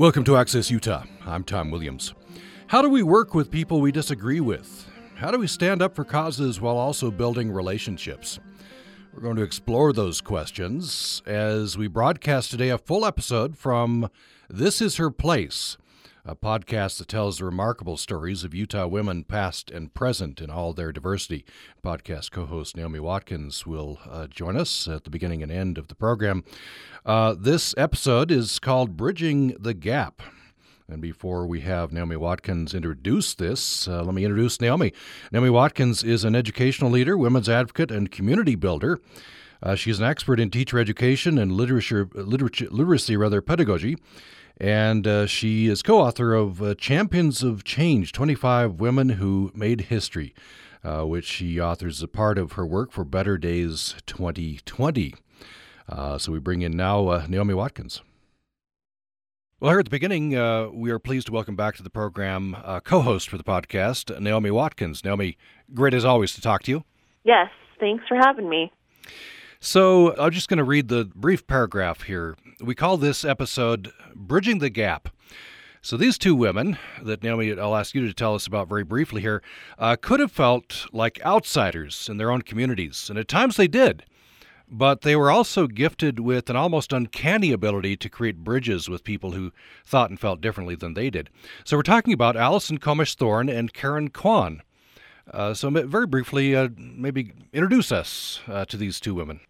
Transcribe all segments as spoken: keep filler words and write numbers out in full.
Welcome to Access Utah. I'm Tom Williams. How do we work with people we disagree with? How do we stand up for causes while also building relationships? We're going to explore those questions as we broadcast today a full episode from This Is Her Place, a podcast that tells the remarkable stories of Utah women past and present in all their diversity. Podcast co-host Naomi Watkins will uh, join us at the beginning and end of the program. Uh, this episode is called Bridging the Gap. And before we have Naomi Watkins introduce this, uh, let me introduce Naomi. Naomi Watkins is an educational leader, women's advocate, and community builder. Uh, she's an expert in teacher education and literature, literature literacy, rather, pedagogy. And uh, she is co-author of uh, Champions of Change, twenty-five Women Who Made History, uh, which she authors a part of her work for Better Days twenty twenty. Uh, so we bring in now uh, Naomi Watkins. Well, here at the beginning, uh, we are pleased to welcome back to the program uh, co-host for the podcast, Naomi Watkins. Naomi, great as always to talk to you. Yes, thanks for having me. So I'm just going to read the brief paragraph here. We call this episode Bridging the Gap. So these two women that Naomi, I'll ask you to tell us about very briefly here, uh, could have felt like outsiders in their own communities. And at times they did. But they were also gifted with an almost uncanny ability to create bridges with people who thought and felt differently than they did. So we're talking about Alison Comish Thorne and Karen Kwan. Uh, so very briefly, uh, maybe introduce us uh, to these two women.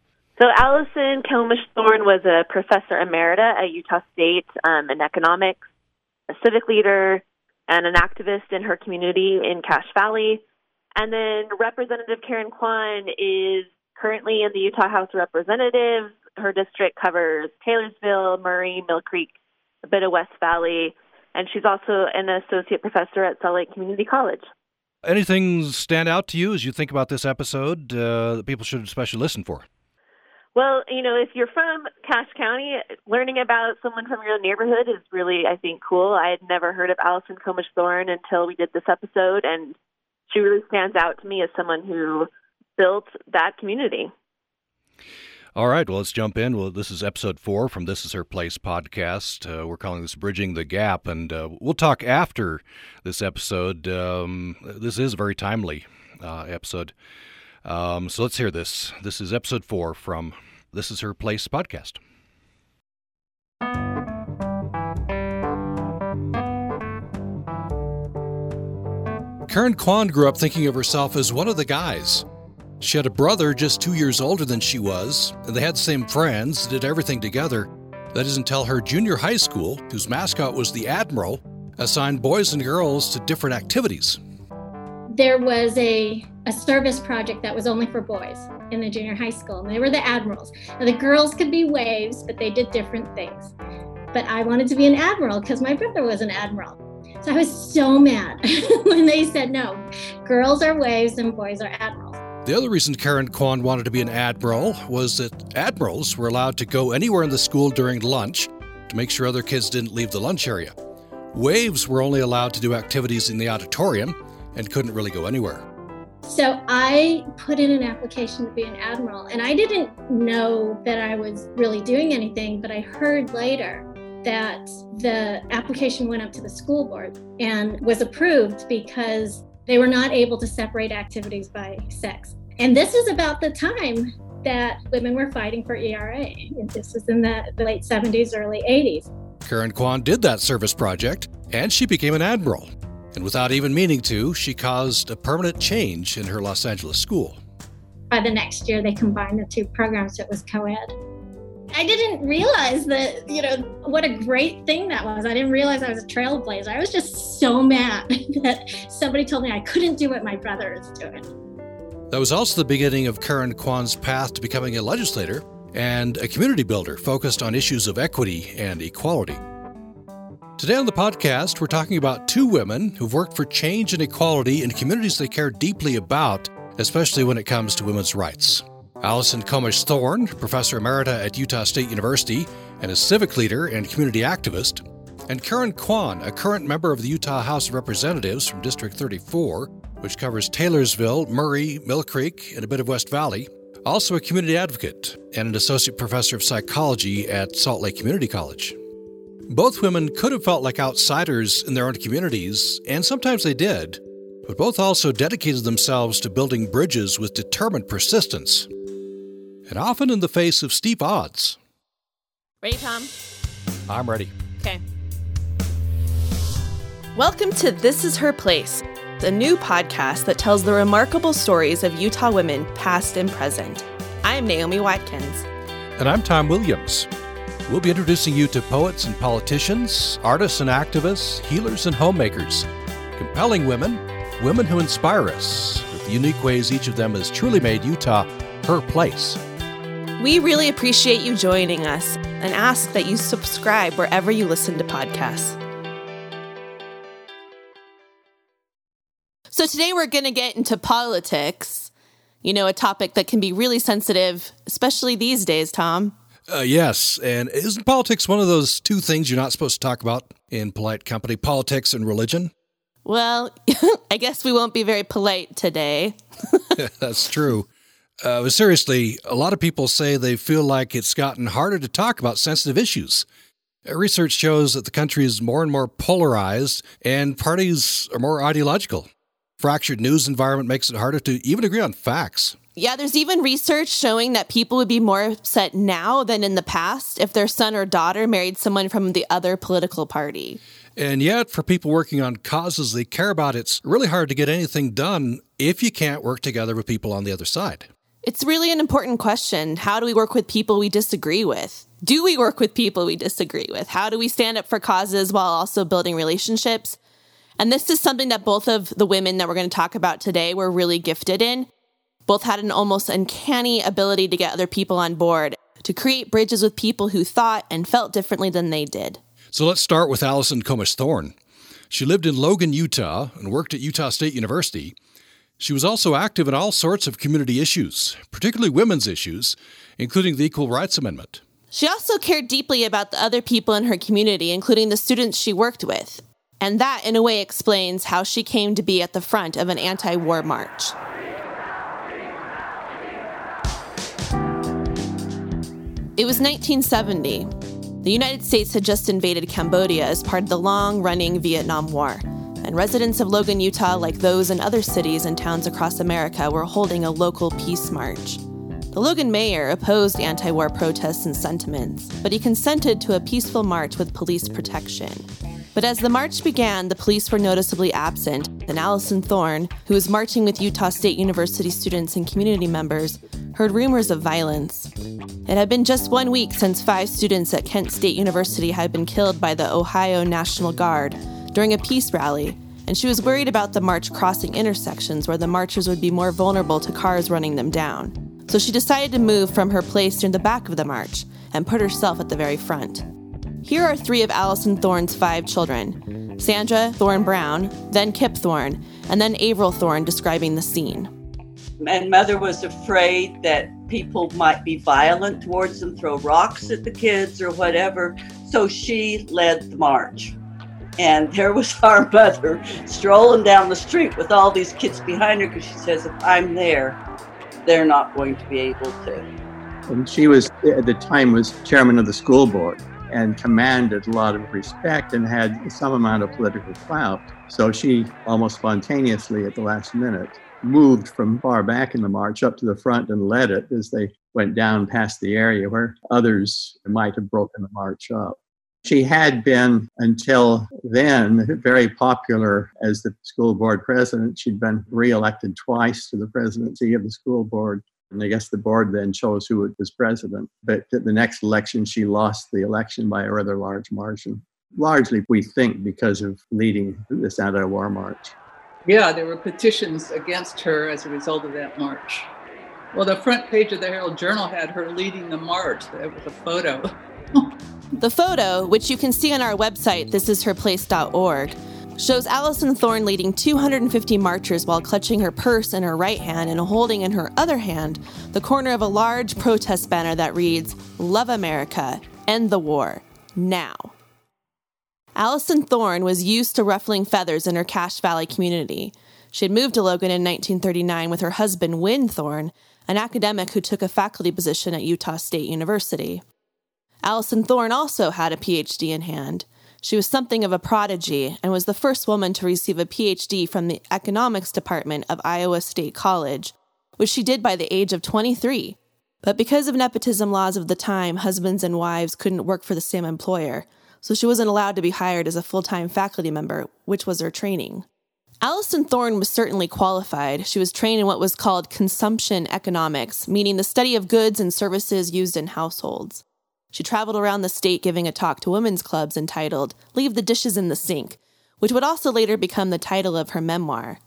So Alison Comish Thorne was a professor emerita at Utah State um, in economics, a civic leader, and an activist in her community in Cache Valley. And then Representative Karen Kwan is currently in the Utah House of Representatives. Her district covers Taylorsville, Murray, Mill Creek, a bit of West Valley, and she's also an associate professor at Salt Lake Community College. Anything stand out to you as you think about this episode uh, that people should especially listen for? Well, you know, if you're from Cache County, learning about someone from your neighborhood is really, I think, cool. I had never heard of Alison Comish Thorne until we did this episode, and she really stands out to me as someone who built that community. All right, well, let's jump in. Well, this is episode four from This Is Her Place podcast. Uh, we're calling this Bridging the Gap, and uh, we'll talk after this episode. Um, this is a very timely uh, episode. Um, so let's hear this. This is episode four from This Is Her Place podcast. Karen Kwan grew up thinking of herself as one of the guys. She had a brother just two years older than she was, and they had the same friends, did everything together. That is until her junior high school, whose mascot was the Admiral, assigned boys and girls to different activities. There was a, a service project that was only for boys in the junior high school, and they were the admirals. Now, the girls could be waves, but they did different things. But I wanted to be an admiral because my brother was an admiral. So I was so mad when they said, no, girls are waves and boys are admirals. The other reason Karen Kwan wanted to be an admiral was that admirals were allowed to go anywhere in the school during lunch to make sure other kids didn't leave the lunch area. Waves were only allowed to do activities in the auditorium and couldn't really go anywhere. So I put in an application to be an admiral, and I didn't know that I was really doing anything, but I heard later that the application went up to the school board and was approved because they were not able to separate activities by sex. And this is about the time that women were fighting for E R A. This was in the, the late seventies, early eighties. Karen Kwan did that service project, and she became an admiral. And without even meaning to, she caused a permanent change in her Los Angeles school. By the next year, they combined the two programs. It was co-ed. I didn't realize that, you know, what a great thing that was. I didn't realize I was a trailblazer. I was just so mad that somebody told me I couldn't do what my brother is doing. That was also the beginning of Karen Kwan's path to becoming a legislator and a community builder focused on issues of equity and equality. Today on the podcast, we're talking about two women who've worked for change and equality in communities they care deeply about, especially when it comes to women's rights. Alison Comish Thorne, professor emerita at Utah State University and a civic leader and community activist, and Karen Kwan, a current member of the Utah House of Representatives from District thirty-four, which covers Taylorsville, Murray, Mill Creek, and a bit of West Valley, also a community advocate and an associate professor of psychology at Salt Lake Community College. Both women could have felt like outsiders in their own communities, and sometimes they did, but both also dedicated themselves to building bridges with determined persistence, and often in the face of steep odds. Ready, Tom? I'm ready. Okay. Welcome to This Is Her Place, a new podcast that tells the remarkable stories of Utah women past and present. I'm Naomi Watkins. And I'm Tom Williams. We'll be introducing you to poets and politicians, artists and activists, healers and homemakers, compelling women, women who inspire us, with the unique ways each of them has truly made Utah her place. We really appreciate you joining us and ask that you subscribe wherever you listen to podcasts. So today we're going to get into politics, you know, a topic that can be really sensitive, especially these days, Tom. Uh, yes, and isn't politics one of those two things you're not supposed to talk about in polite company, politics and religion? Well, I guess we won't be very polite today. That's true. Uh, but seriously, a lot of people say they feel like it's gotten harder to talk about sensitive issues. Research shows that the country is more and more polarized, and parties are more ideological. Fractured news environment makes it harder to even agree on facts. Yeah, there's even research showing that people would be more upset now than in the past if their son or daughter married someone from the other political party. And yet, for people working on causes they care about, it's really hard to get anything done if you can't work together with people on the other side. It's really an important question. How do we work with people we disagree with? Do we work with people we disagree with? How do we stand up for causes while also building relationships? And this is something that both of the women that we're going to talk about today were really gifted in. Both had an almost uncanny ability to get other people on board, to create bridges with people who thought and felt differently than they did. So let's start with Alison Comish Thorne. She lived in Logan, Utah, and worked at Utah State University. She was also active in all sorts of community issues, particularly women's issues, including the Equal Rights Amendment. She also cared deeply about the other people in her community, including the students she worked with. And that, in a way, explains how she came to be at the front of an anti-war march. It was nineteen seventy. The United States had just invaded Cambodia as part of the long-running Vietnam War, and residents of Logan, Utah, like those in other cities and towns across America, were holding a local peace march. The Logan mayor opposed anti-war protests and sentiments, but he consented to a peaceful march with police protection. But as the march began, the police were noticeably absent, and Alison Thorne, who was marching with Utah State University students and community members, heard rumors of violence. It had been just one week since five students at Kent State University had been killed by the Ohio National Guard during a peace rally, and she was worried about the march crossing intersections where the marchers would be more vulnerable to cars running them down. So she decided to move from her place near the back of the march and put herself at the very front. Here are three of Alison Thorne's five children, Sandra Thorne Brown, then Kip Thorne, and then Averill Thorne, describing the scene. And mother was afraid that people might be violent towards them, throw rocks at the kids or whatever. So she led the march. And there was our mother strolling down the street with all these kids behind her, because she says, if I'm there, they're not going to be able to. And she was, at the time, was chairman of the school board and commanded a lot of respect and had some amount of political clout. So she almost spontaneously at the last minute moved from far back in the march up to the front and led it as they went down past the area where others might have broken the march up. She had been, until then, very popular as the school board president. She'd been reelected twice to the presidency of the school board, and I guess the board then chose who was president. But at the next election, she lost the election by a rather large margin, largely, we think, because of leading this anti-war march. Yeah, there were petitions against her as a result of that march. Well, the front page of the Herald Journal had her leading the march. That was a photo. The photo, which you can see on our website, this is her place dot org, shows Alison Thorne leading two hundred fifty marchers while clutching her purse in her right hand and holding in her other hand the corner of a large protest banner that reads, Love America, End the War, Now. Alison Thorne was used to ruffling feathers in her Cache Valley community. She had moved to Logan in nineteen thirty-nine with her husband, Wynn Thorne, an academic who took a faculty position at Utah State University. Alison Thorne also had a P H D in hand. She was something of a prodigy and was the first woman to receive a P H D from the economics department of Iowa State College, which she did by the age of twenty-three. But because of nepotism laws of the time, husbands and wives couldn't work for the same employer, so she wasn't allowed to be hired as a full-time faculty member, which was her training. Alison Thorne was certainly qualified. She was trained in what was called consumption economics, meaning the study of goods and services used in households. She traveled around the state giving a talk to women's clubs entitled "Leave the Dishes in the Sink," which would also later become the title of her memoir.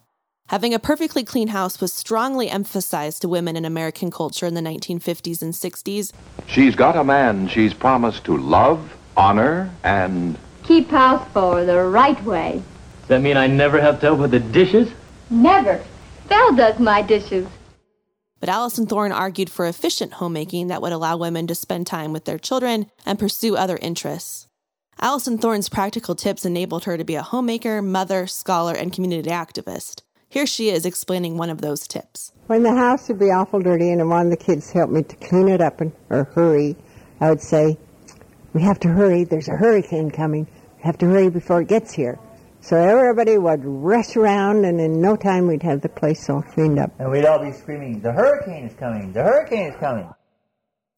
Having a perfectly clean house was strongly emphasized to women in American culture in the nineteen fifties and sixties. She's got a man she's promised to love, honor, and... keep house for the right way. Does that mean I never have to help with the dishes? Never. Belle does my dishes. But Alison Thorne argued for efficient homemaking that would allow women to spend time with their children and pursue other interests. Alison Thorne's practical tips enabled her to be a homemaker, mother, scholar, and community activist. Here she is explaining one of those tips. When the house would be awful dirty and I wanted the kids to help me to clean it up and, or hurry, I would say, we have to hurry, there's a hurricane coming, we have to hurry before it gets here. So everybody would rush around, and in no time we'd have the place all cleaned up. And we'd all be screaming, the hurricane is coming, the hurricane is coming.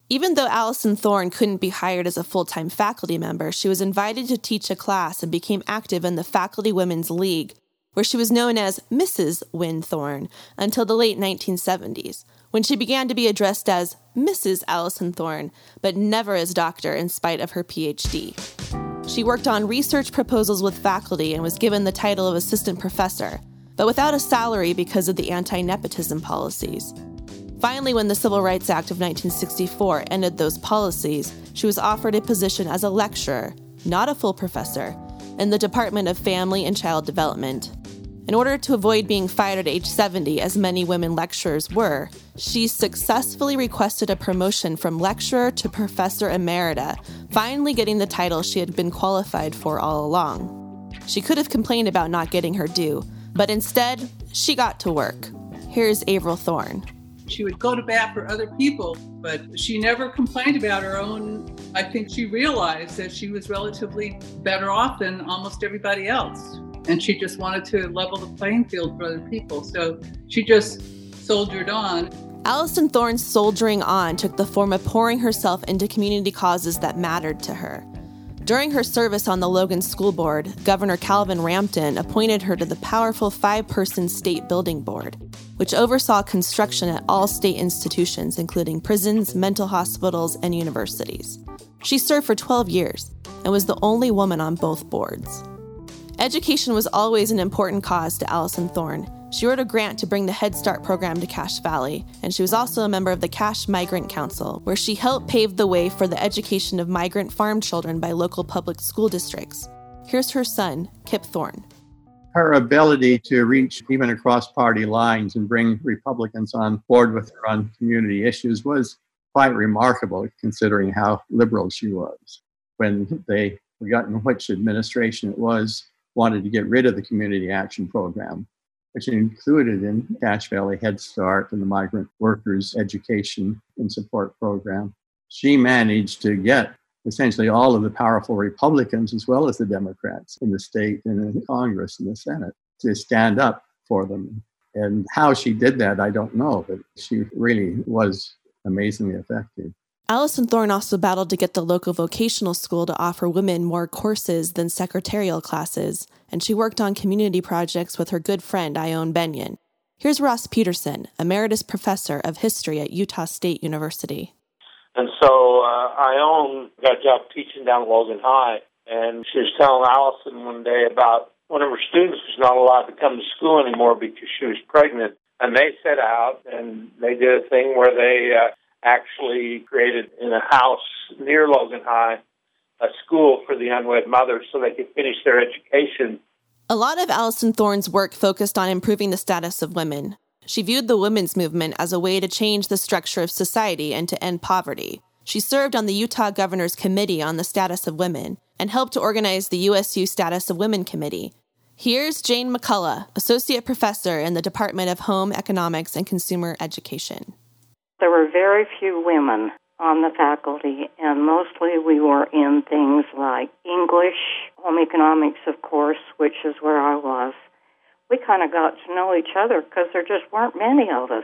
Even though Alison Thorne couldn't be hired as a full-time faculty member, she was invited to teach a class and became active in the Faculty Women's League, where she was known as Missus Wynn Thorne until the late nineteen seventies, when she began to be addressed as Missus Alison Thorne, but never as doctor in spite of her P H D. She worked on research proposals with faculty and was given the title of assistant professor, but without a salary because of the anti-nepotism policies. Finally, when the Civil Rights Act of nineteen sixty-four ended those policies, she was offered a position as a lecturer, not a full professor, in the Department of Family and Child Development. In order to avoid being fired at age seventy, as many women lecturers were, she successfully requested a promotion from lecturer to professor emerita, finally getting the title she had been qualified for all along. She could have complained about not getting her due, but instead, she got to work. Here's Averill Thorne. She would go to bat for other people, but she never complained about her own. I think she realized that she was relatively better off than almost everybody else. And she just wanted to level the playing field for other people. So she just soldiered on. Alison Thorne's soldiering on took the form of pouring herself into community causes that mattered to her. During her service on the Logan School Board, Governor Calvin Rampton appointed her to the powerful five-person state building board, which oversaw construction at all state institutions, including prisons, mental hospitals, and universities. She served for twelve years and was the only woman on both boards. Education was always an important cause to Alison Thorne. She wrote a grant to bring the Head Start program to Cache Valley, and she was also a member of the Cache Migrant Council, where she helped pave the way for the education of migrant farm children by local public school districts. Here's her son, Kip Thorne. Her ability to reach even across party lines and bring Republicans on board with her on community issues was quite remarkable, considering how liberal she was. When they forgotten which administration it was, wanted to get rid of the community action program, which included in Cache Valley Head Start and the migrant workers education and support program. She managed to get essentially all of the powerful Republicans as well as the Democrats in the state and in Congress and the Senate to stand up for them. And how she did that, I don't know, but she really was amazingly effective. Alison Thorne also battled to get the local vocational school to offer women more courses than secretarial classes, and she worked on community projects with her good friend, Ione Benyon. Here's Ross Peterson, Emeritus Professor of History at Utah State University. And so uh, Ione got a job teaching down at Logan High, and she was telling Alison one day about one of her students was not allowed to come to school anymore because she was pregnant, and they set out, and they did a thing where they... Uh, actually created in a house near Logan High a school for the unwed mothers so they could finish their education. A lot of Alison Thorne's work focused on improving the status of women. She viewed the women's movement as a way to change the structure of society and to end poverty. She served on the Utah Governor's Committee on the Status of Women and helped to organize the U S U Status of Women Committee. Here's Jane McCullough, Associate Professor in the Department of Home Economics and Consumer Education. There were very few women on the faculty, and mostly we were in things like English home economics, of course, which is where I was, we kind of got to know each other because there just weren't many of us.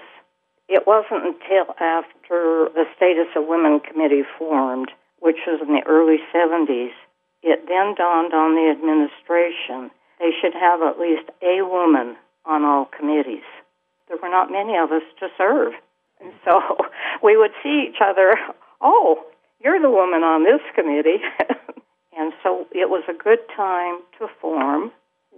It wasn't until after the Status of Women Committee formed, which was in the early seventies, it then dawned on the administration they should have at least a woman on all committees. There were not many of us to serve. And so we would see each other, oh, you're the woman on this committee. And so it was a good time to form.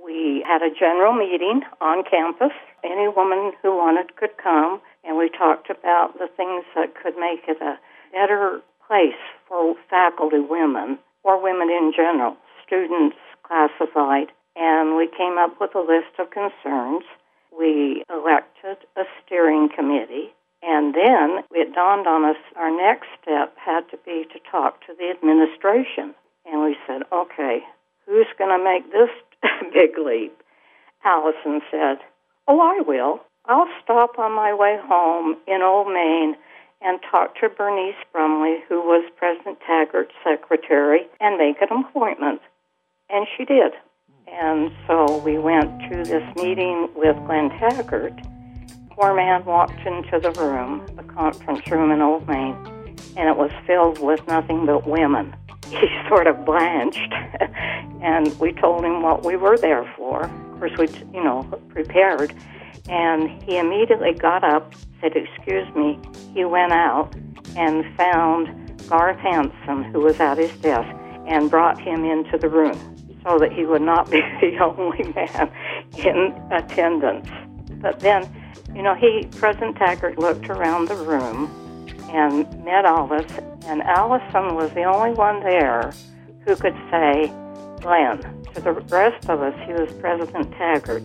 We had a general meeting on campus. Any woman who wanted could come, and we talked about the things that could make it a better place for faculty women, or women in general, students, classified, and we came up with a list of concerns. We elected a steering committee, and then it dawned on us our next step had to be to talk to the administration. And we said, okay, who's going to make this big leap? Alison said, oh, I will. I'll stop on my way home in Old Main and talk to Bernice Brumley, who was President Taggart's secretary, and make an appointment. And she did. And so we went to this meeting with Glenn Taggart. Poor man walked into the room, the conference room in Old Main, and it was filled with nothing but women. He sort of blanched, and we told him what we were there for. Of course, we, you know, prepared. And he immediately got up, said, excuse me. He went out and found Garth Hanson, who was at his desk, and brought him into the room so that he would not be the only man in attendance. But then, you know, he, President Taggart, looked around the room and met Alice, and Allison was the only one there who could say, Glenn. To the rest of us, he was President Taggart.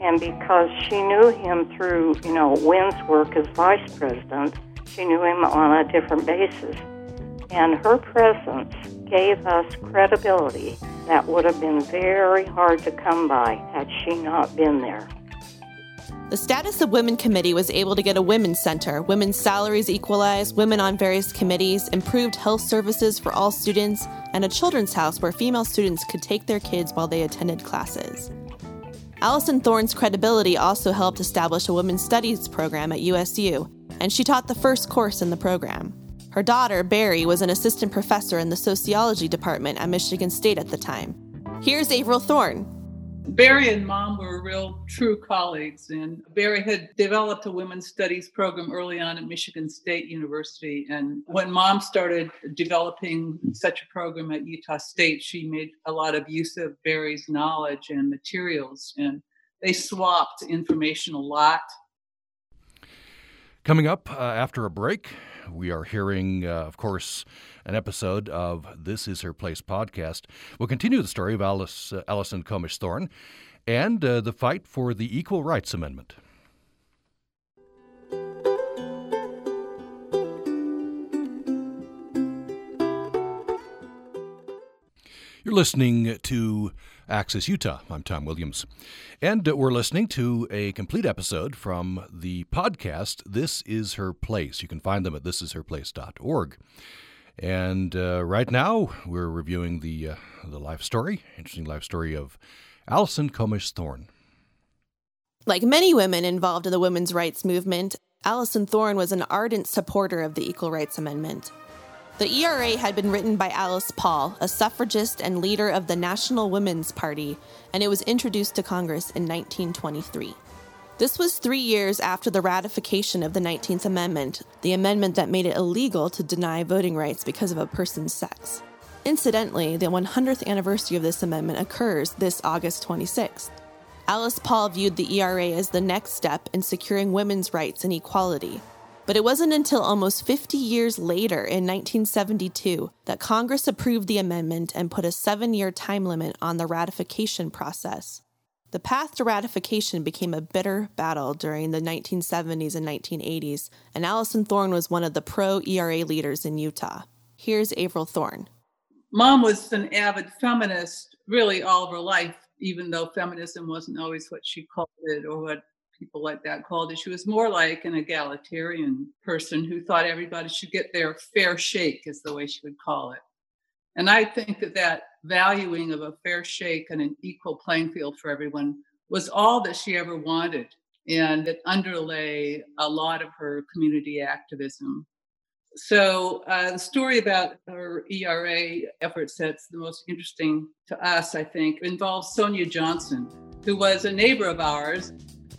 And because she knew him through, you know, Wynn's work as vice president, she knew him on a different basis. And her presence gave us credibility that would have been very hard to come by had she not been there. The Status of Women Committee was able to get a women's center, women's salaries equalized, women on various committees, improved health services for all students, and a children's house where female students could take their kids while they attended classes. Alison Thorne's credibility also helped establish a women's studies program at U S U, and she taught the first course in the program. Her daughter, Barry, was an assistant professor in the sociology department at Michigan State at the time. Here's Averill Thorne. Barry and Mom were real true colleagues, and Barry had developed a women's studies program early on at Michigan State University, and when Mom started developing such a program at Utah State, she made a lot of use of Barry's knowledge and materials, and they swapped information a lot. Coming up uh, after a break, we are hearing, uh, of course, an episode of This Is Her Place podcast. We'll continue the story of Alice, uh, Alison Comish Thorne and uh, the fight for the Equal Rights Amendment. You're listening to Access Utah. I'm Tom Williams. And we're listening to a complete episode from the podcast, This Is Her Place. You can find them at this is her place dot org. And uh, right now, we're reviewing the uh, the life story, interesting life story of Alison Comish Thorne. Like many women involved in the women's rights movement, Alison Thorne was an ardent supporter of the Equal Rights Amendment. The E R A had been written by Alice Paul, a suffragist and leader of the National Women's Party, and it was introduced to Congress in nineteen twenty-three. This was three years after the ratification of the nineteenth Amendment, the amendment that made it illegal to deny voting rights because of a person's sex. Incidentally, the one hundredth anniversary of this amendment occurs this August twenty-sixth. Alice Paul viewed the E R A as the next step in securing women's rights and equality. But it wasn't until almost fifty years later, in nineteen seventy-two, that Congress approved the amendment and put a seven-year time limit on the ratification process. The path to ratification became a bitter battle during the nineteen seventies and nineteen eighties, and Alison Thorne was one of the pro-E R A leaders in Utah. Here's Averill Thorne. Mom was an avid feminist, really all of her life, even though feminism wasn't always what she called it or what people like that called it. She was more like an egalitarian person who thought everybody should get their fair shake, is the way she would call it. And I think that that valuing of a fair shake and an equal playing field for everyone was all that she ever wanted. And it underlay a lot of her community activism. So uh, the story about her E R A efforts that's the most interesting to us, I think, involves Sonia Johnson, who was a neighbor of ours.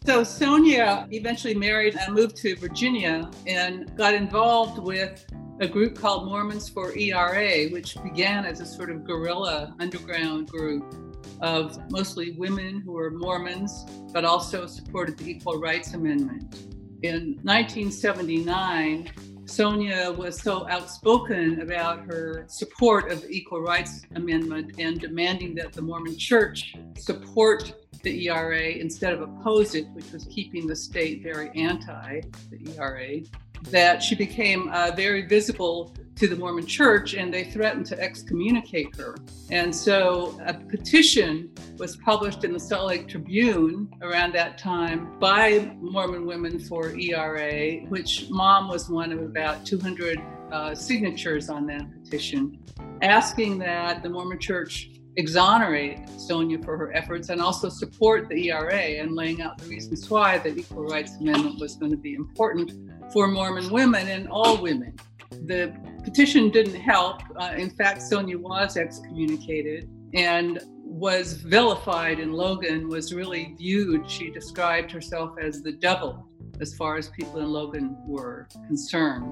So Sonia eventually married and moved to Virginia and got involved with a group called Mormons for E R A, which began as a sort of guerrilla underground group of mostly women who were Mormons, but also supported the Equal Rights Amendment. In nineteen seventy-nine, Sonia was so outspoken about her support of the Equal Rights Amendment and demanding that the Mormon Church support the E R A instead of oppose it, which was keeping the state very anti the E R A, that she became uh, very visible to the Mormon Church, and they threatened to excommunicate her. And so a petition was published in the Salt Lake Tribune around that time by Mormon women for E R A, which Mom was one of about two hundred uh, signatures on that petition, asking that the Mormon Church exonerate Sonia for her efforts and also support the E R A, and laying out the reasons why the Equal Rights Amendment was going to be important for Mormon women and all women. The petition didn't help. Uh, in fact, Sonia was excommunicated and was vilified in Logan, was really viewed, she described herself as the devil as far as people in Logan were concerned.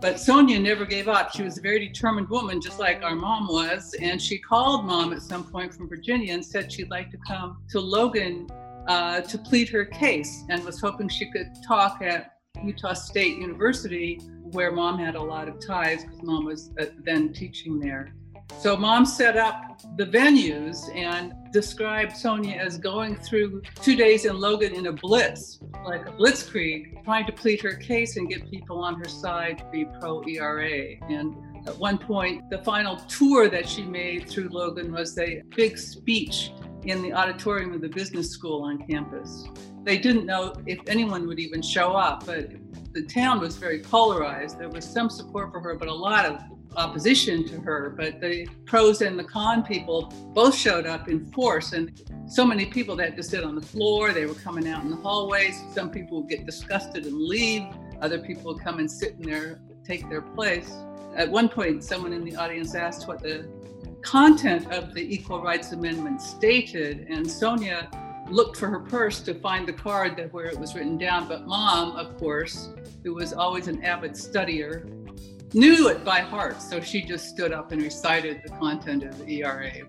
But Sonia never gave up. She was a very determined woman, just like our mom was. And she called Mom at some point from Virginia and said she'd like to come to Logan uh, to plead her case, and was hoping she could talk at Utah State University, where Mom had a lot of ties because Mom was uh, then teaching there. So Mom set up the venues and described Sonia as going through two days in Logan in a blitz, like a blitzkrieg, trying to plead her case and get people on her side to be pro-E R A. And at one point, the final tour that she made through Logan was a big speech in the auditorium of the business school on campus. They didn't know if anyone would even show up, but the town was very polarized. There was some support for her, but a lot of opposition to her. But the pros and the con people both showed up in force, and so many people that had to sit on the floor. They were coming out in the hallways. Some people would get disgusted and leave. Other people would come and sit in there, take their place. At one point, someone in the audience asked what the content of the Equal Rights Amendment stated, and Sonia looked for her purse to find the card that where it was written down. But Mom, of course, who was always an avid studier, knew it by heart, so she just stood up and recited the content of the E R A.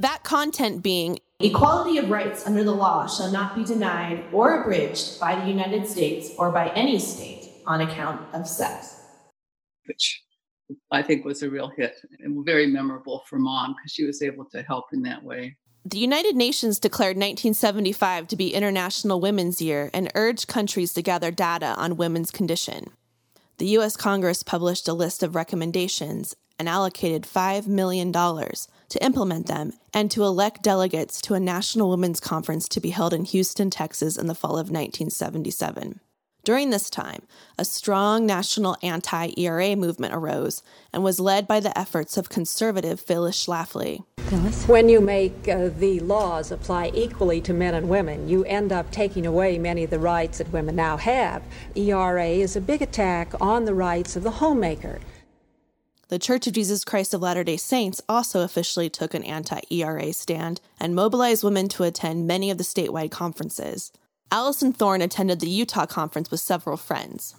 That content being, equality of rights under the law shall not be denied or abridged by the United States or by any state on account of sex. Which I think was a real hit and very memorable for Mom, because she was able to help in that way. The United Nations declared nineteen seventy-five to be International Women's Year and urged countries to gather data on women's condition. The U S Congress published a list of recommendations and allocated five million dollars to implement them and to elect delegates to a National Women's Conference to be held in Houston, Texas in the fall of nineteen seventy-seven. During this time, a strong national anti-E R A movement arose and was led by the efforts of conservative Phyllis Schlafly. When you make uh, the laws apply equally to men and women, you end up taking away many of the rights that women now have. E R A is a big attack on the rights of the homemaker. The Church of Jesus Christ of Latter-day Saints also officially took an anti-E R A stand and mobilized women to attend many of the statewide conferences. Alison Thorne attended the Utah conference with several friends.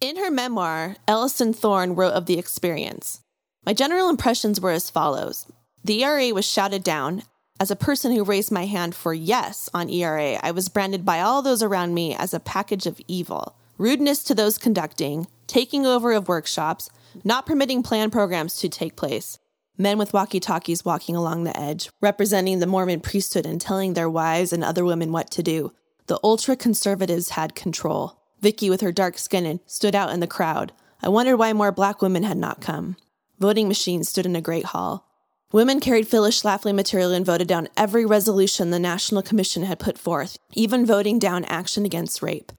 In her memoir, Alison Thorne wrote of the experience. My general impressions were as follows. The E R A was shouted down. As a person who raised my hand for yes on E R A, I was branded by all those around me as a package of evil. Rudeness to those conducting, taking over of workshops, not permitting planned programs to take place. Men with walkie-talkies walking along the edge, representing the Mormon priesthood and telling their wives and other women what to do. The ultra-conservatives had control. Vicky, with her dark skin, stood out in the crowd. I wondered why more black women had not come. Voting machines stood in a great hall. Women carried Phyllis Schlafly material and voted down every resolution the National Commission had put forth, even voting down action against rape.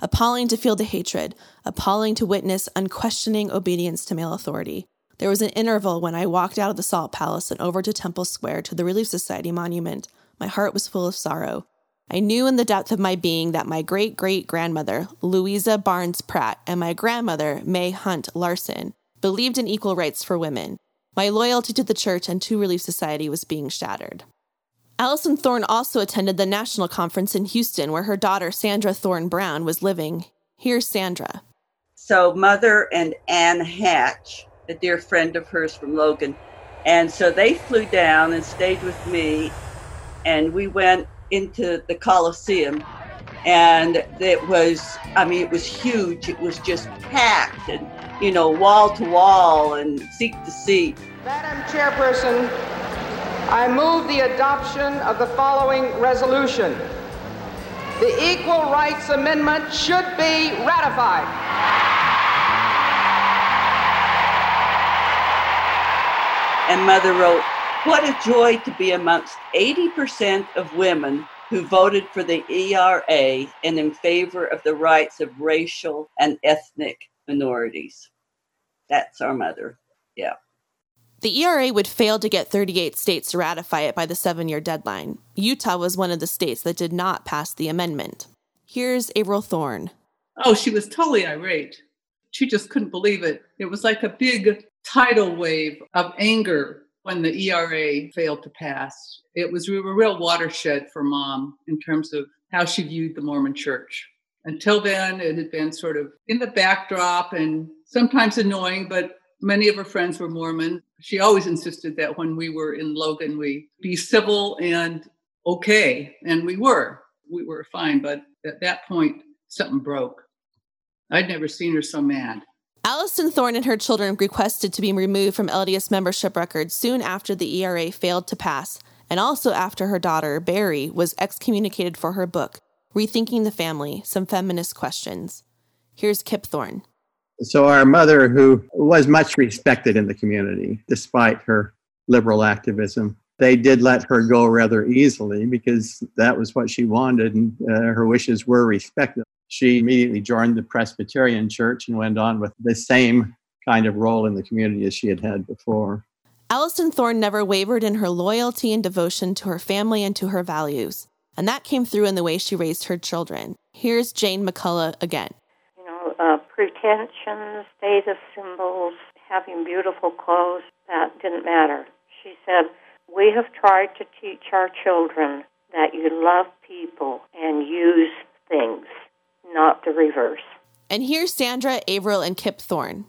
Appalling to feel the hatred. Appalling to witness unquestioning obedience to male authority. There was an interval when I walked out of the Salt Palace and over to Temple Square to the Relief Society monument. My heart was full of sorrow. I knew in the depth of my being that my great-great-grandmother, Louisa Barnes Pratt, and my grandmother, May Hunt Larson, believed in equal rights for women. My loyalty to the church and to Relief Society was being shattered. Alison Thorne also attended the National Conference in Houston, where her daughter, Sandra Thorne Brown, was living. Here's Sandra. So Mother and Ann Hatch, a dear friend of hers from Logan, and so they flew down and stayed with me, and we went into the Coliseum, and it was, I mean, it was huge. It was just packed, and, you know, wall to wall and seat to seat. Madam Chairperson, I move the adoption of the following resolution. The Equal Rights Amendment should be ratified. And Mother wrote, "What a joy to be amongst eighty percent of women who voted for the E R A and in favor of the rights of racial and ethnic minorities." That's our mother, yeah. The E R A would fail to get thirty-eight states to ratify it by the seven-year deadline. Utah was one of the states that did not pass the amendment. Here's Averill Thorne. Oh, she was totally irate. She just couldn't believe it. It was like a big tidal wave of anger when the E R A failed to pass. It was a real watershed for Mom in terms of how she viewed the Mormon Church. Until then, it had been sort of in the backdrop and sometimes annoying, but many of her friends were Mormon. She always insisted that when we were in Logan, we be civil and okay. And we were. We were fine. But at that point, something broke. I'd never seen her so mad. Alison Thorne and her children requested to be removed from L D S membership records soon after the E R A failed to pass, and also after her daughter, Barry, was excommunicated for her book, Rethinking the Family, Some Feminist Questions. Here's Kip Thorne. So our mother, who was much respected in the community, despite her liberal activism, they did let her go rather easily because that was what she wanted, and uh, her wishes were respected. She immediately joined the Presbyterian Church and went on with the same kind of role in the community as she had had before. Alison Thorne never wavered in her loyalty and devotion to her family and to her values, and that came through in the way she raised her children. Here's Jane McCullough again. Uh, pretensions, status symbols, having beautiful clothes, that didn't matter. She said, "We have tried to teach our children that you love people and use things, not the reverse." And here's Sandra, Averill, and Kip Thorne.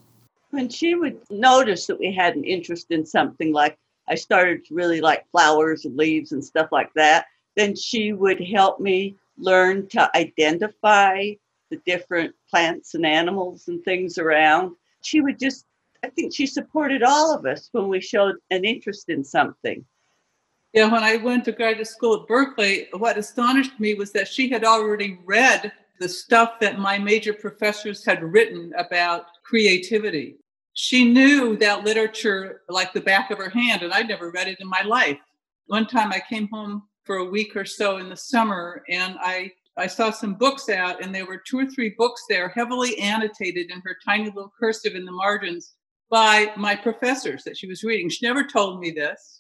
When she would notice that we had an interest in something, like I started to really like flowers and leaves and stuff like that, then she would help me learn to identify the different plants and animals and things around. She would just, I think she supported all of us when we showed an interest in something. Yeah, when I went to graduate school at Berkeley, what astonished me was that she had already read the stuff that my major professors had written about creativity. She knew that literature like the back of her hand, and I'd never read it in my life. One time I came home for a week or so in the summer, and I I saw some books out, and there were two or three books there heavily annotated in her tiny little cursive in the margins by my professors that she was reading. She never told me this,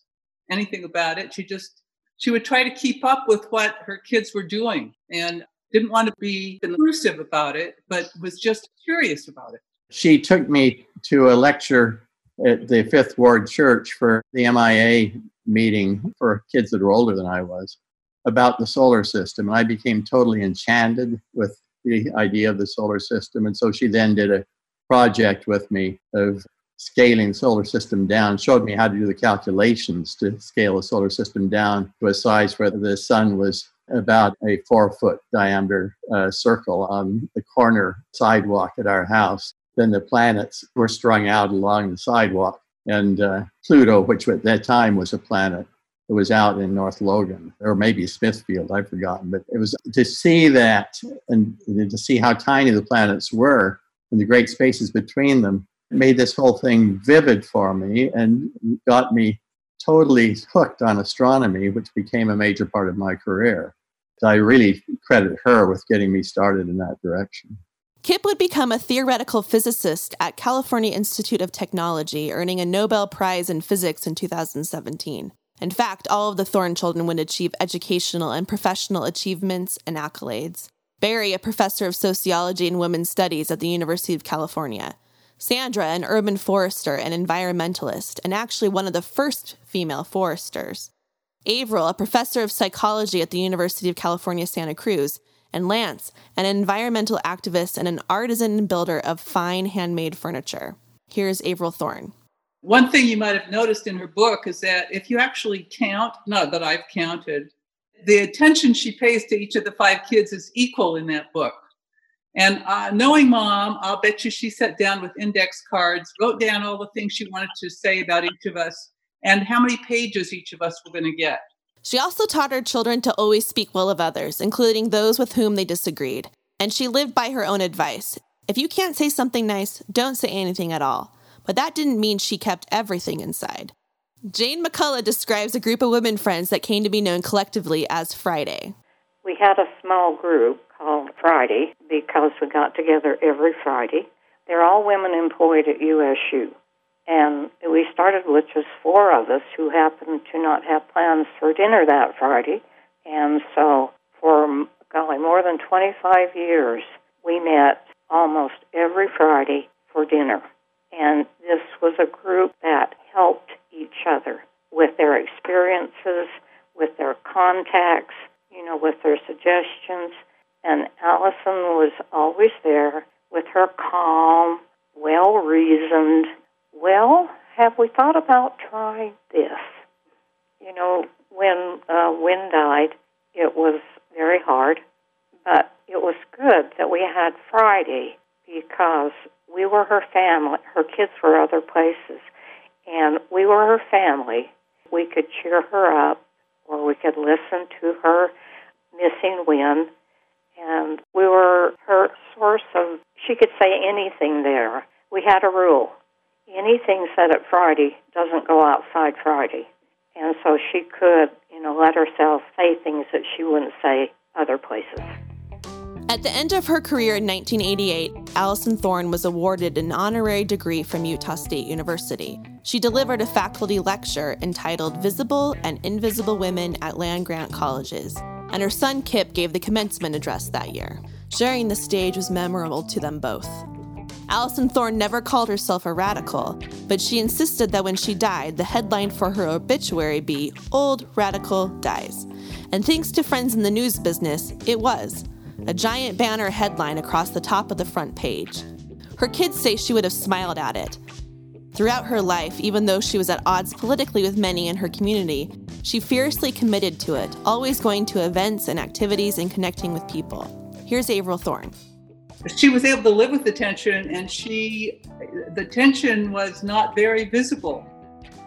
anything about it. She just, she would try to keep up with what her kids were doing and didn't want to be intrusive about it, but was just curious about it. She took me to a lecture at the Fifth Ward Church for the M I A meeting for kids that were older than I was, about the solar system. And I became totally enchanted with the idea of the solar system. And so she then did a project with me of scaling the solar system down, showed me how to do the calculations to scale the solar system down to a size where the sun was about a four-foot diameter uh, circle on the corner sidewalk at our house. Then the planets were strung out along the sidewalk. And uh, Pluto, which at that time was a planet, it was out in North Logan, or maybe Smithfield, I've forgotten. But it was to see that and to see how tiny the planets were and the great spaces between them made this whole thing vivid for me and got me totally hooked on astronomy, which became a major part of my career. So I really credit her with getting me started in that direction. Kip would become a theoretical physicist at California Institute of Technology, earning a Nobel Prize in Physics in two thousand seventeen. In fact, all of the Thorne children would achieve educational and professional achievements and accolades. Barry, a professor of sociology and women's studies at the University of California. Sandra, an urban forester and environmentalist, and actually one of the first female foresters. Averill, a professor of psychology at the University of California, Santa Cruz. And Lance, an environmental activist and an artisan and builder of fine handmade furniture. Here's Averill Thorne. One thing you might have noticed in her book is that if you actually count, not that I've counted, the attention she pays to each of the five kids is equal in that book. And uh, knowing Mom, I'll bet you she sat down with index cards, wrote down all the things she wanted to say about each of us, and how many pages each of us were going to get. She also taught her children to always speak well of others, including those with whom they disagreed. And she lived by her own advice. If you can't say something nice, don't say anything at all. But that didn't mean she kept everything inside. Jane McCullough describes a group of women friends that came to be known collectively as Friday. We had a small group called Friday because we got together every Friday. They're all women employed at U S U. And we started with just four of us who happened to not have plans for dinner that Friday. And so for, golly, more than twenty-five years, we met almost every Friday for dinner. And this was a group that helped each other with their experiences, with their contacts, you know, with their suggestions. And Alison was always there with her calm, well-reasoned, well, have we thought about trying this? You know, when uh, Wynn died, it was very hard, but it was good that we had Friday because we were her family. Her kids were other places, and we were her family. We could cheer her up, or we could listen to her missing Wynn, and we were her source of, she could say anything there. We had a rule. Anything said at Friday doesn't go outside Friday. And so she could, you know, let herself say things that she wouldn't say other places. At the end of her career in nineteen eighty-eight, Alison Thorne was awarded an honorary degree from Utah State University. She delivered a faculty lecture entitled Visible and Invisible Women at Land-Grant Colleges, and her son Kip gave the commencement address that year. Sharing the stage was memorable to them both. Alison Thorne never called herself a radical, but she insisted that when she died, the headline for her obituary be, Old Radical Dies. And thanks to friends in the news business, it was. A giant banner headline across the top of the front page. Her kids say she would have smiled at it. Throughout her life, even though she was at odds politically with many in her community, she fiercely committed to it, always going to events and activities and connecting with people. Here's Averill Thorne. She was able to live with the tension, and she, the tension was not very visible.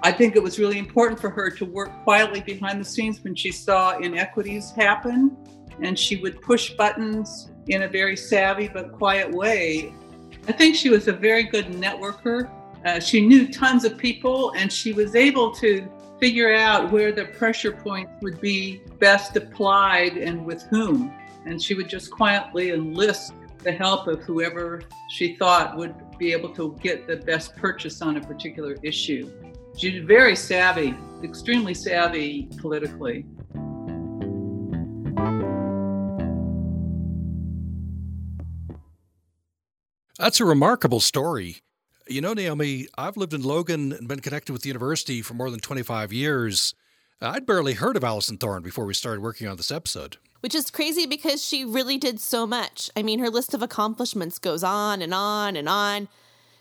I think it was really important for her to work quietly behind the scenes when she saw inequities happen, and she would push buttons in a very savvy but quiet way. I think she was a very good networker. Uh, she knew tons of people, and she was able to figure out where the pressure points would be best applied and with whom. And she would just quietly enlist the help of whoever she thought would be able to get the best purchase on a particular issue. She's very savvy, extremely savvy politically. That's a remarkable story. You know, Naomi, I've lived in Logan and been connected with the university for more than twenty-five years. I'd barely heard of Alison Thorne before we started working on this episode. Which is crazy because she really did so much. I mean, her list of accomplishments goes on and on and on.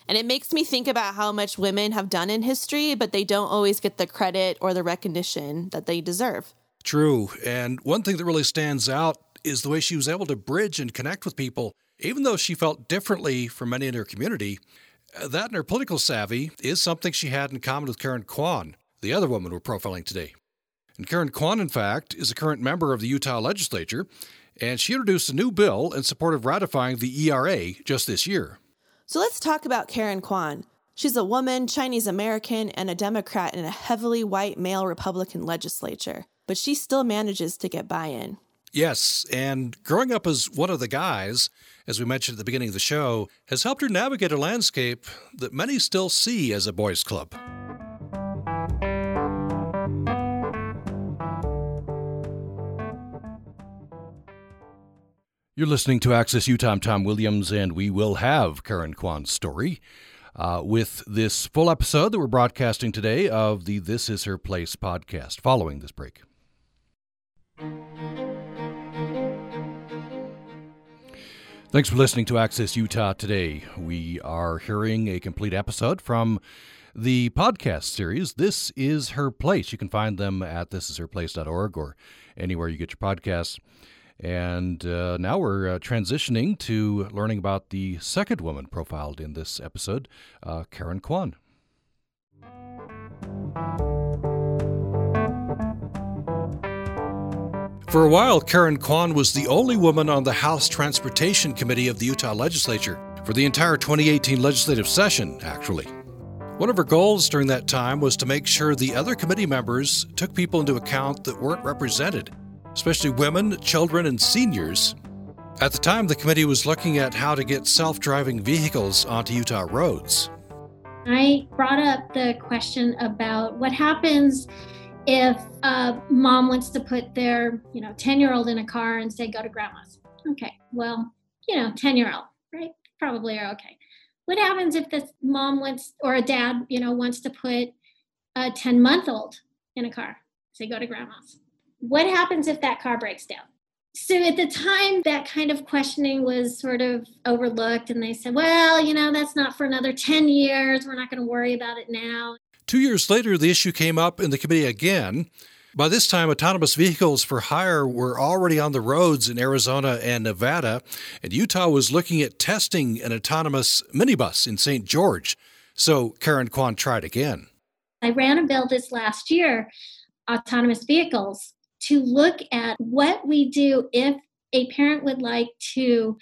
And it makes me think about how much women have done in history, but they don't always get the credit or the recognition that they deserve. True. And one thing that really stands out is the way she was able to bridge and connect with people, even though she felt differently from many in her community. That and her political savvy is something she had in common with Karen Kwan, the other woman we're profiling today. And Karen Kwan, in fact, is a current member of the Utah legislature, and she introduced a new bill in support of ratifying the E R A just this year. So let's talk about Karen Kwan. She's a woman, Chinese-American, and a Democrat in a heavily white male Republican legislature, but she still manages to get buy-in. Yes, and growing up as one of the guys, as we mentioned at the beginning of the show, has helped her navigate a landscape that many still see as a boys' club. You're listening to Access Utah. I'm Tom Williams, and we will have Karen Kwan's story uh, with this full episode that we're broadcasting today of the This Is Her Place podcast following this break. Thanks for listening to Access Utah today. We are hearing a complete episode from the podcast series, This Is Her Place. You can find them at this is her place dot org or anywhere you get your podcasts. And uh, now we're uh, transitioning to learning about the second woman profiled in this episode, uh, Karen Kwan. For a while, Karen Kwan was the only woman on the House Transportation Committee of the Utah Legislature for the entire twenty eighteen legislative session, actually. One of her goals during that time was to make sure the other committee members took people into account that weren't represented, especially women, children, and seniors. At the time, the committee was looking at how to get self-driving vehicles onto Utah roads. I brought up the question about what happens if a mom wants to put their, you know, ten-year-old in a car and say, go to grandma's. Okay, well, you know, ten-year-old, right? Probably are okay. What happens if this mom wants, or a dad, you know, wants to put a ten-month-old in a car? Say, go to grandma's. What happens if that car breaks down? So at the time, that kind of questioning was sort of overlooked, and they said, well, you know, that's not for another ten years. We're not going to worry about it now. Two years later, the issue came up in the committee again. By this time, autonomous vehicles for hire were already on the roads in Arizona and Nevada, and Utah was looking at testing an autonomous minibus in Saint George. So Karen Kwan tried again. I ran a bill this last year, autonomous vehicles, to look at what we do if a parent would like to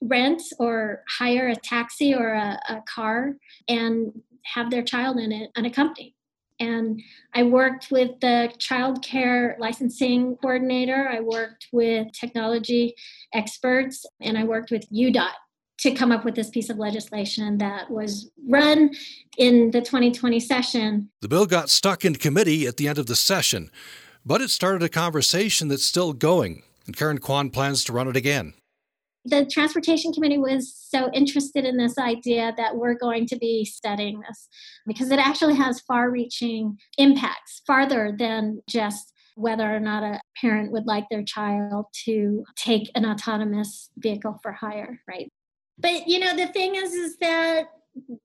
rent or hire a taxi or a, a car and have their child in it unaccompanied. And I worked with the child care licensing coordinator, I worked with technology experts, and I worked with U D O T to come up with this piece of legislation that was run in the twenty twenty session. The bill got stuck in committee at the end of the session, but it started a conversation that's still going, and Karen Kwan plans to run it again. The Transportation Committee was so interested in this idea that we're going to be studying this because it actually has far-reaching impacts, farther than just whether or not a parent would like their child to take an autonomous vehicle for hire, right? But, you know, the thing is, is that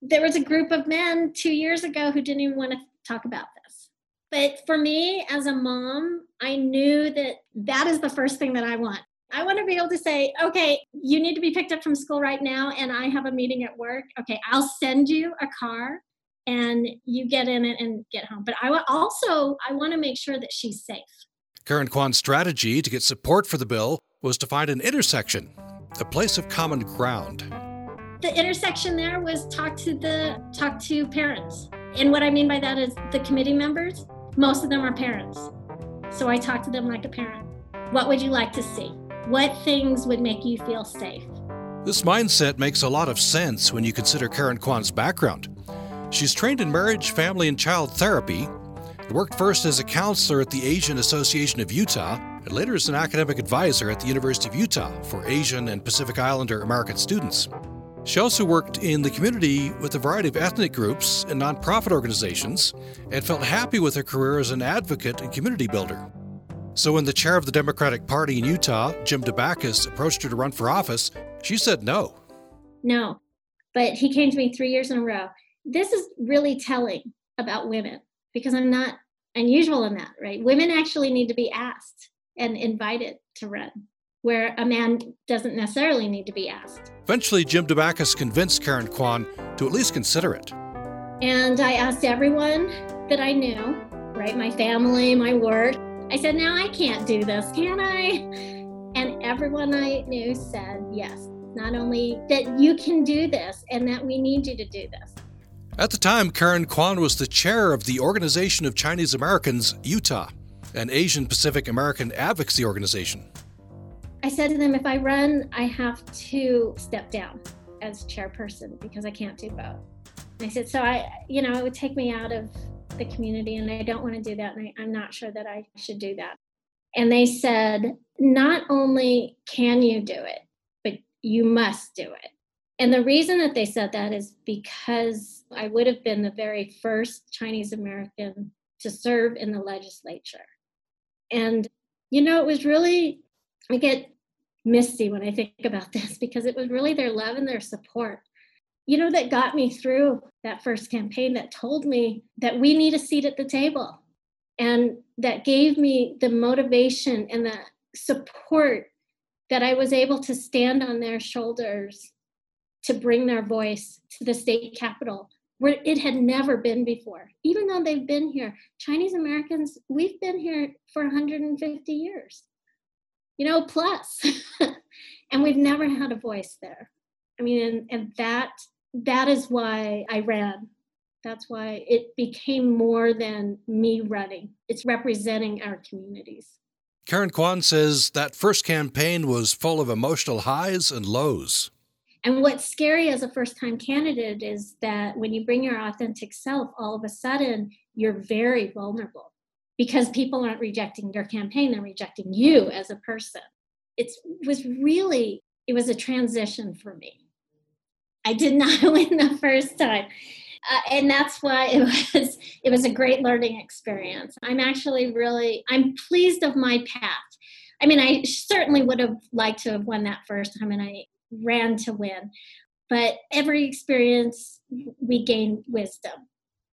there was a group of men two years ago who didn't even want to talk about this. But for me, as a mom, I knew that that is the first thing that I want. I want to be able to say, okay, you need to be picked up from school right now, and I have a meeting at work. Okay, I'll send you a car, and you get in it and get home. But I also, I want to make sure that she's safe. Karen Kwan's strategy to get support for the bill was to find an intersection, a place of common ground. The intersection there was talk to the talk to parents. And what I mean by that is the committee members, most of them are parents. So I talk to them like a parent. What would you like to see? What things would make you feel safe? This mindset makes a lot of sense when you consider Karen Kwan's background. She's trained in marriage, family, and child therapy, and worked first as a counselor at the Asian Association of Utah, and later as an academic advisor at the University of Utah for Asian and Pacific Islander American students. She also worked in the community with a variety of ethnic groups and nonprofit organizations, and felt happy with her career as an advocate and community builder. So when the chair of the Democratic Party in Utah, Jim Dabakis, approached her to run for office, she said no. No, but he came to me three years in a row. This is really telling about women, because I'm not unusual in that, right? Women actually need to be asked and invited to run, where a man doesn't necessarily need to be asked. Eventually, Jim Dabakis convinced Karen Kwan to at least consider it. And I asked everyone that I knew, right? My family, my work. I said, now I can't do this, can I? And everyone I knew said, yes, not only that you can do this and that we need you to do this. At the time, Karen Kwan was the chair of the Organization of Chinese Americans, Utah, an Asian Pacific American advocacy organization. I said to them, if I run, I have to step down as chairperson because I can't do both. And I said, so I, you know, it would take me out of the community and I don't want to do that. And I, I'm not sure that I should do that. And they said, not only can you do it, but you must do it. And the reason that they said that is because I would have been the very first Chinese American to serve in the legislature. And, you know, it was really, I get misty when I think about this because it was really their love and their support, you know, that got me through that first campaign, that told me that we need a seat at the table. And that gave me the motivation and the support that I was able to stand on their shoulders to bring their voice to the state capitol, where it had never been before. Even though they've been here, Chinese Americans, we've been here for one hundred fifty years, you know, plus, and we've never had a voice there. I mean, and, and that that is why I ran. That's why it became more than me running. It's representing our communities. Karen Kwan says that first campaign was full of emotional highs and lows. And what's scary as a first-time candidate is that when you bring your authentic self, all of a sudden, you're very vulnerable because people aren't rejecting your campaign, they're rejecting you as a person. It was really, it was a transition for me. I did not win the first time. Uh, and that's why it was it was a great learning experience. I'm actually really, I'm pleased of my path. I mean, I certainly would have liked to have won that first time, and I ran to win. But every experience, we gain wisdom.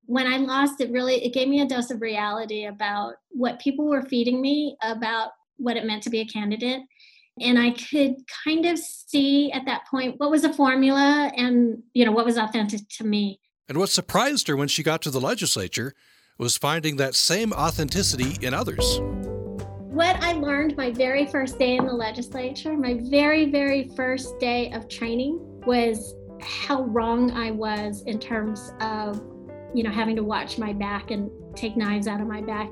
When I lost, it really, it gave me a dose of reality about what people were feeding me, about what it meant to be a candidate. And I could kind of see at that point what was a formula and, you know, what was authentic to me. And what surprised her when she got to the legislature was finding that same authenticity in others. What I learned my very first day in the legislature, my very, very first day of training, was how wrong I was in terms of, you know, having to watch my back and take knives out of my back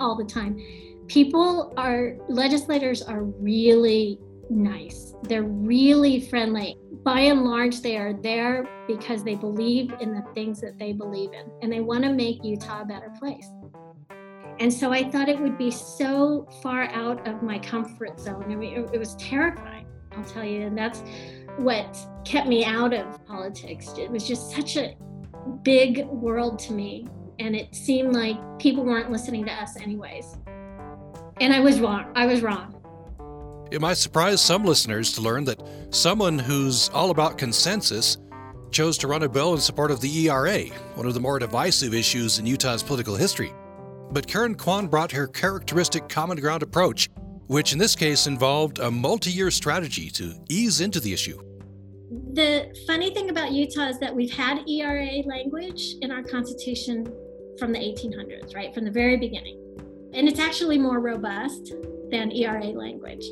all the time. People are, legislators are really nice. They're really friendly. By and large, they are there because they believe in the things that they believe in, and they want to make Utah a better place. And so I thought it would be so far out of my comfort zone. I mean, it was terrifying, I'll tell you, and that's what kept me out of politics. It was just such a big world to me, and it seemed like people weren't listening to us anyways. And I was wrong. I was wrong. It might surprise some listeners to learn that someone who's all about consensus chose to run a bill in support of the E R A, one of the more divisive issues in Utah's political history. But Karen Kwan brought her characteristic common ground approach, which in this case involved a multi-year strategy to ease into the issue. The funny thing about Utah is that we've had E R A language in our Constitution from the eighteen hundreds, right, from the very beginning. And it's actually more robust than E R A language.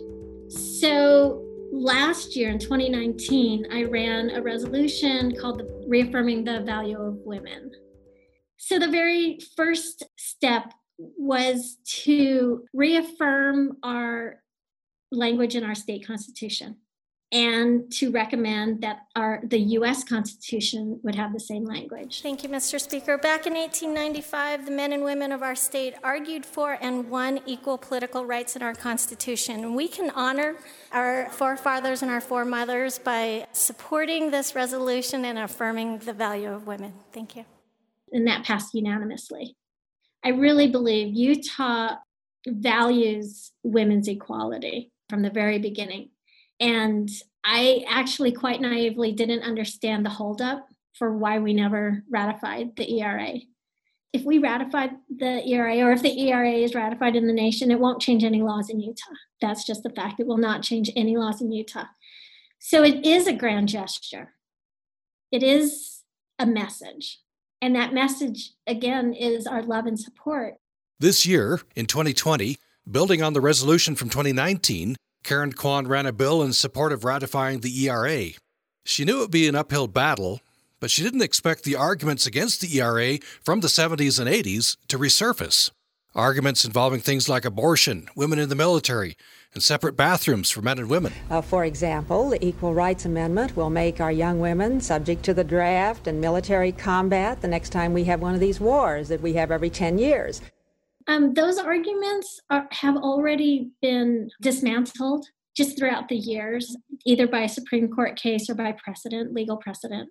So last year in twenty nineteen, I ran a resolution called the Reaffirming the Value of Women. So the very first step was to reaffirm our language in our state constitution and to recommend that our the U S Constitution would have the same language. Thank you, Mister Speaker. Back in eighteen ninety-five, the men and women of our state argued for and won equal political rights in our Constitution. And we can honor our forefathers and our foremothers by supporting this resolution and affirming the value of women. Thank you. And that passed unanimously. I really believe Utah values women's equality from the very beginning. And I actually quite naively didn't understand the holdup for why we never ratified the E R A. If we ratified the E R A, or if the E R A is ratified in the nation, it won't change any laws in Utah. That's just the fact. It will not change any laws in Utah. So it is a grand gesture. It is a message. And that message, again, is our love and support. This year, in twenty twenty, building on the resolution from twenty nineteen, Karen Kwan ran a bill in support of ratifying the E R A. She knew it would be an uphill battle, but she didn't expect the arguments against the E R A from the seventies and eighties to resurface. Arguments involving things like abortion, women in the military, and separate bathrooms for men and women. Uh, for example, the Equal Rights Amendment will make our young women subject to the draft and military combat the next time we have one of these wars that we have every ten years. Um, those arguments are, have already been dismantled just throughout the years, either by a Supreme Court case or by precedent, legal precedent,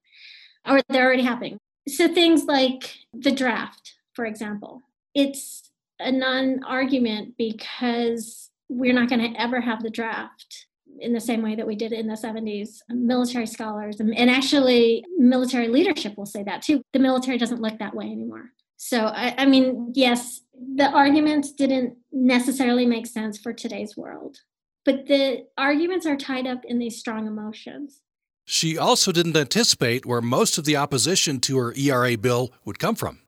or they're already happening. So things like the draft, for example, it's a non-argument because we're not going to ever have the draft in the same way that we did it in the seventies. Military scholars and, and actually military leadership will say that too. The military doesn't look that way anymore. So, I, I mean, yes, the arguments didn't necessarily make sense for today's world, but the arguments are tied up in these strong emotions. She also didn't anticipate where most of the opposition to her E R A bill would come from.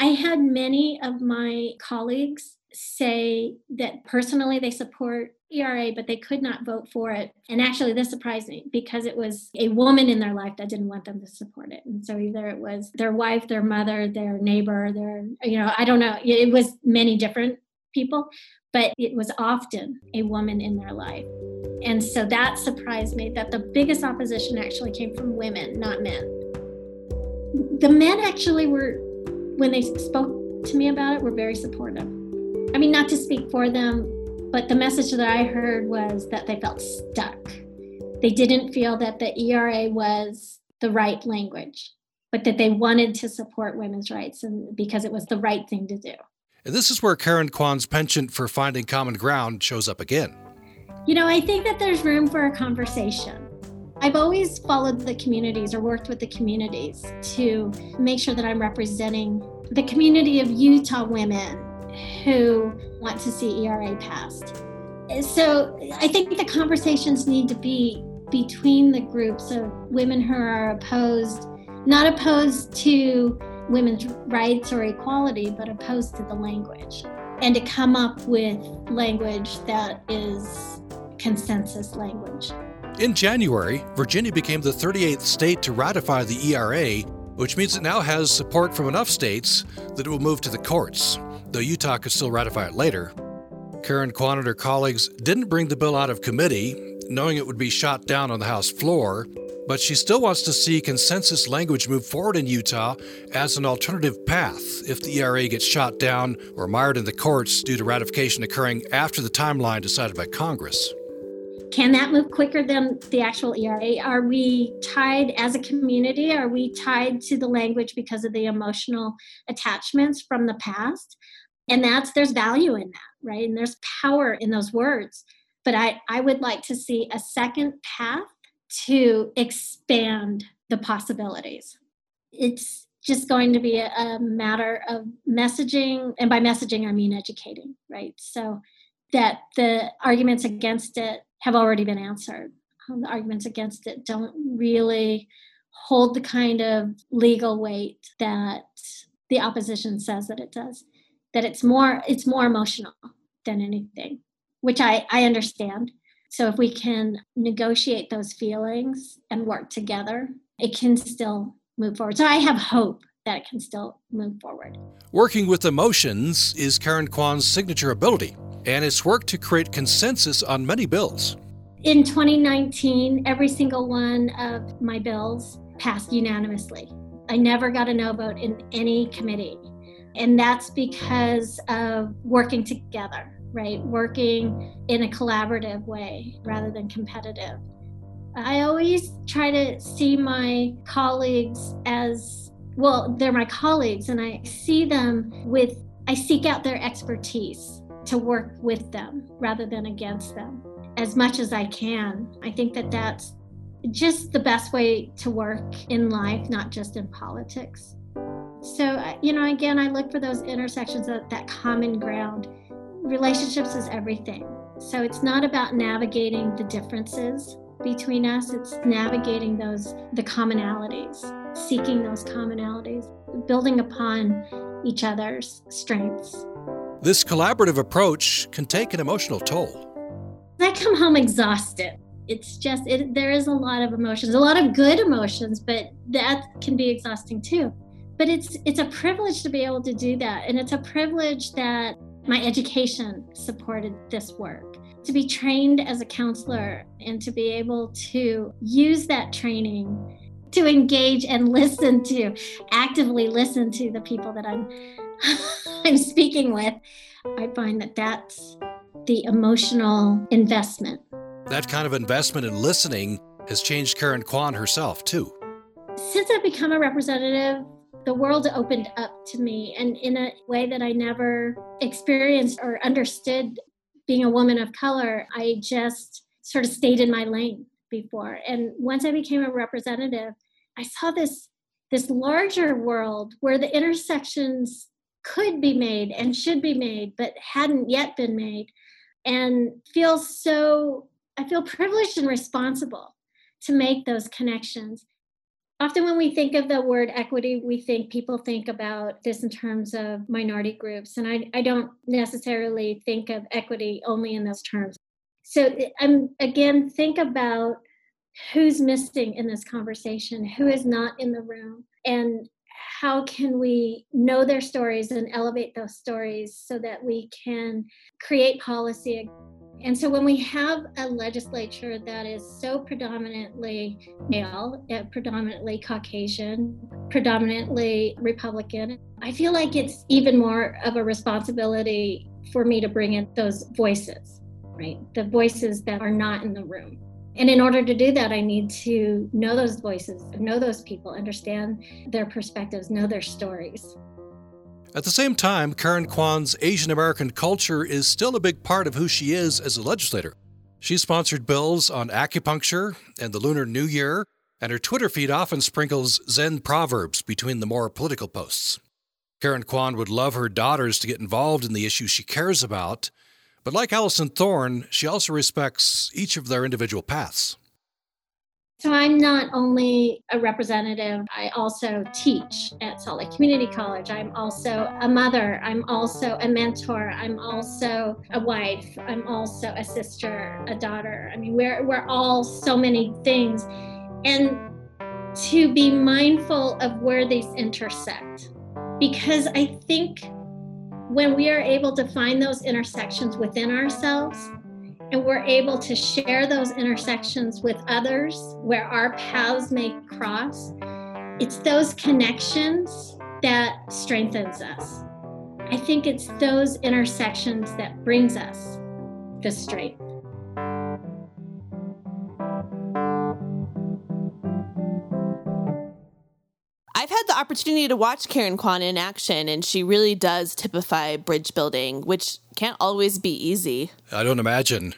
I had many of my colleagues say that personally they support E R A, but they could not vote for it. And actually, this surprised me because it was a woman in their life that didn't want them to support it. And so either it was their wife, their mother, their neighbor, their, you know, I don't know. It was many different people, but it was often a woman in their life. And so that surprised me that the biggest opposition actually came from women, not men. The men actually were, when they spoke to me about it, were very supportive. I mean, not to speak for them, but the message that I heard was that they felt stuck. They didn't feel that the E R A was the right language, but that they wanted to support women's rights and because it was the right thing to do. And this is where Karen Kwan's penchant for finding common ground shows up again. You know, I think that there's room for a conversation. I've always followed the communities or worked with the communities to make sure that I'm representing the community of Utah women who want to see E R A passed. So I think the conversations need to be between the groups of women who are opposed, not opposed to women's rights or equality, but opposed to the language, and to come up with language that is consensus language. In January, Virginia became the thirty-eighth state to ratify the E R A, which means it now has support from enough states that it will move to the courts, though Utah could still ratify it later. Karen Kwan and her colleagues didn't bring the bill out of committee, knowing it would be shot down on the House floor, but she still wants to see consensus language move forward in Utah as an alternative path if the E R A gets shot down or mired in the courts due to ratification occurring after the timeline decided by Congress. Can that move quicker than the actual E R A? Are we tied as a community? Are we tied to the language because of the emotional attachments from the past? And that's, there's value in that, right? And there's power in those words. But I, I would like to see a second path to expand the possibilities. It's just going to be a, a matter of messaging. And by messaging, I mean educating, right? So that the arguments against it have already been answered. The arguments against it don't really hold the kind of legal weight that the opposition says that it does, that it's more it's more emotional than anything, which I, I understand. So if we can negotiate those feelings and work together, it can still move forward. So I have hope that it can still move forward. Working with emotions is Karen Kwan's signature ability, and it's worked to create consensus on many bills. In twenty nineteen, every single one of my bills passed unanimously. I never got a no vote in any committee. And that's because of working together, right? Working in a collaborative way rather than competitive. I always try to see my colleagues as, well, they're my colleagues, and I see them with, I seek out their expertise to work with them rather than against them as much as I can. I think that that's just the best way to work in life, not just in politics. So, you know, again, I look for those intersections, that, that common ground. Relationships is everything. So it's not about navigating the differences between us, it's navigating those, the commonalities, seeking those commonalities, building upon each other's strengths. This collaborative approach can take an emotional toll. I come home exhausted. It's just, it, there is a lot of emotions, a lot of good emotions, but that can be exhausting too. But it's it's a privilege to be able to do that. And it's a privilege that my education supported this work. to be trained as a counselor and to be able to use that training to engage and listen to, actively listen to the people that I'm I'm speaking with, I find that that's the emotional investment. That kind of investment in listening has changed Karen Kwan herself, too. Since I've become a representative, the world opened up to me, and in a way that I never experienced or understood being a woman of color. I just sort of stayed in my lane before. And once I became a representative, I saw this, this larger world where the intersections could be made and should be made, but hadn't yet been made. And feel so, I feel privileged and responsible to make those connections. Often when we think of the word equity, we think people think about this in terms of minority groups. And I, I don't necessarily think of equity only in those terms. So I'm, again, think about who's missing in this conversation, who is not in the room, and how can we know their stories and elevate those stories so that we can create policy. And so when we have a legislature that is so predominantly male, predominantly Caucasian, predominantly Republican, I feel like it's even more of a responsibility for me to bring in those voices, right? The voices that are not in the room. And in order to do that, I need to know those voices, know those people, understand their perspectives, know their stories. At the same time, Karen Kwan's Asian American culture is still a big part of who she is as a legislator. She sponsored bills on acupuncture and the Lunar New Year, and her Twitter feed often sprinkles Zen proverbs between the more political posts. Karen Kwan would love her daughters to get involved in the issues she cares about, but like Alison Thorne, she also respects each of their individual paths. So I'm not only a representative, I also teach at Salt Lake Community College. I'm also a mother. I'm also a mentor. I'm also a wife. I'm also a sister, a daughter. I mean, we're we're all so many things. And to be mindful of where these intersect, because I think when we are able to find those intersections within ourselves, and we're able to share those intersections with others where our paths may cross, it's those connections that strengthens us. I think it's those intersections that brings us the strength. I've had the opportunity to watch Karen Kwan in action, and she really does typify bridge building, which can't always be easy. I don't imagine.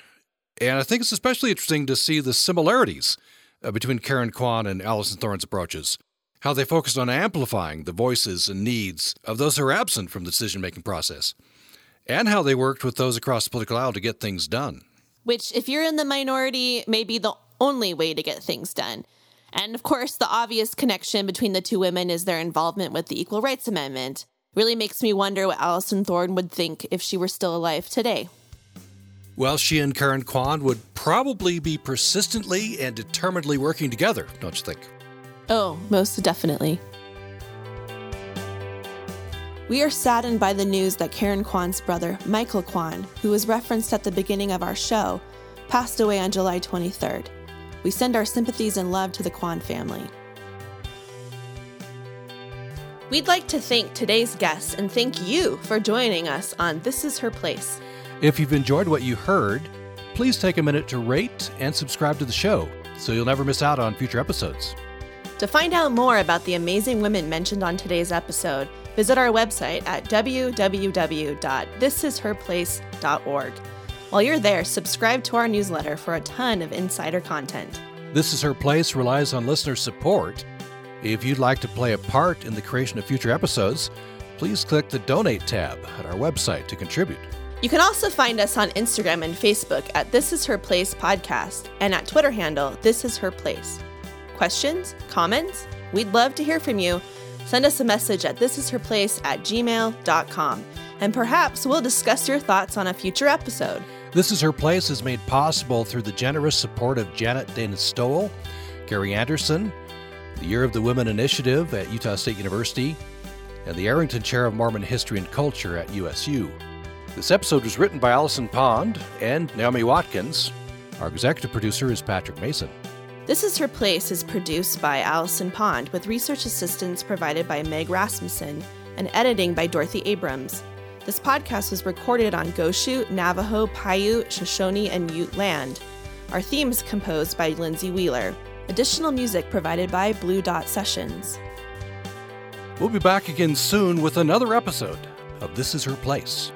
And I think it's especially interesting to see the similarities between Karen Kwan and Alison Thorne's approaches, how they focused on amplifying the voices and needs of those who are absent from the decision-making process, and how they worked with those across the political aisle to get things done. Which, if you're in the minority, may be the only way to get things done. And of course, the obvious connection between the two women is their involvement with the Equal Rights Amendment. Really makes me wonder what Alison Thorne would think if she were still alive today. Well, she and Karen Kwan would probably be persistently and determinedly working together, don't you think? Oh, most definitely. We are saddened by the news that Karen Kwan's brother, Michael Kwan, who was referenced at the beginning of our show, passed away on July twenty-third. We send our sympathies and love to the Kwan family. We'd like to thank today's guests and thank you for joining us on This Is Her Place. If you've enjoyed what you heard, please take a minute to rate and subscribe to the show so you'll never miss out on future episodes. To find out more about the amazing women mentioned on today's episode, visit our website at w w w dot this is her place dot org. While you're there, subscribe to our newsletter for a ton of insider content. This Is Her Place relies on listener support. If you'd like to play a part in the creation of future episodes, please click the Donate tab at our website to contribute. You can also find us on Instagram and Facebook at This Is Her Place Podcast and at Twitter handle This Is Her Place. Questions? Comments? We'd love to hear from you. Send us a message at this is her place at gmail dot com, and perhaps we'll discuss your thoughts on a future episode. This Is Her Place is made possible through the generous support of Janet Dana Stowell, Gary Anderson, the Year of the Women Initiative at Utah State University, and the Arrington Chair of Mormon History and Culture at U S U. This episode was written by Allison Pond and Naomi Watkins. Our executive producer is Patrick Mason. This Is Her Place is produced by Allison Pond with research assistance provided by Meg Rasmussen and editing by Dorothy Abrams. This podcast was recorded on Goshu, Navajo, Paiute, Shoshone, and Ute land. Our theme is composed by Lindsay Wheeler. Additional music provided by Blue Dot Sessions. We'll be back again soon with another episode of This Is Her Place.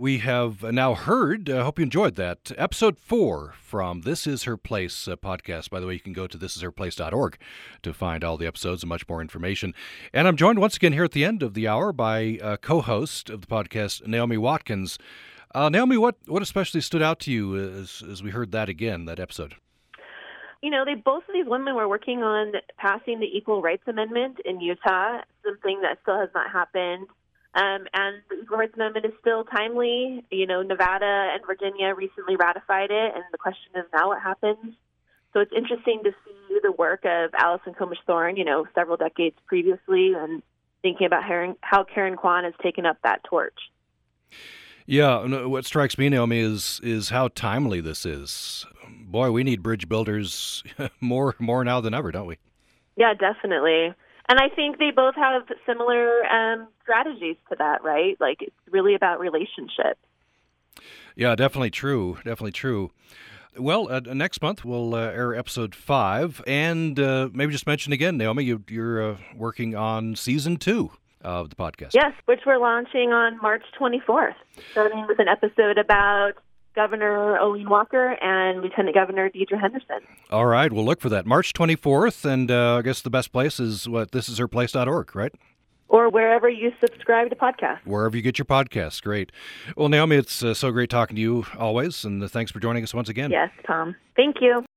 We have now heard, I uh, hope you enjoyed that, episode four from This Is Her Place uh, podcast. By the way, you can go to this is her place dot org to find all the episodes and much more information. And I'm joined once again here at the end of the hour by uh, co-host of the podcast, Naomi Watkins. Uh, Naomi, what, what especially stood out to you as, as we heard that again, that episode? You know, they both of these women were working on passing the Equal Rights Amendment in Utah, something that still has not happened. Um, and the Equal Rights Amendment is still timely. You know, Nevada and Virginia recently ratified it, and the question is now what happens. So it's interesting to see the work of Alison Comish Thorne, you know, several decades previously, and thinking about how Karen Kwan has taken up that torch. Yeah, what strikes me, Naomi, is is how timely this is. Boy, we need bridge builders more more now than ever, don't we? Yeah, definitely. And I think they both have similar um, strategies to that, right? Like, it's really about relationships. Yeah, definitely true. Definitely true. Well, uh, next month we'll uh, air episode five. And uh, maybe just mention again, Naomi, you, you're uh, working on season two of the podcast. Yes, which we're launching on March twenty-fourth, starting with an episode about Governor Olene Walker and Lieutenant Governor Deidre Henderson. All right, we'll look for that. March twenty-fourth, and uh, I guess the best place is what this is her place dot org, right? Or wherever you subscribe to podcasts. Wherever you get your podcasts, great. Well, Naomi, it's uh, so great talking to you always, and uh, thanks for joining us once again. Yes, Tom. Thank you.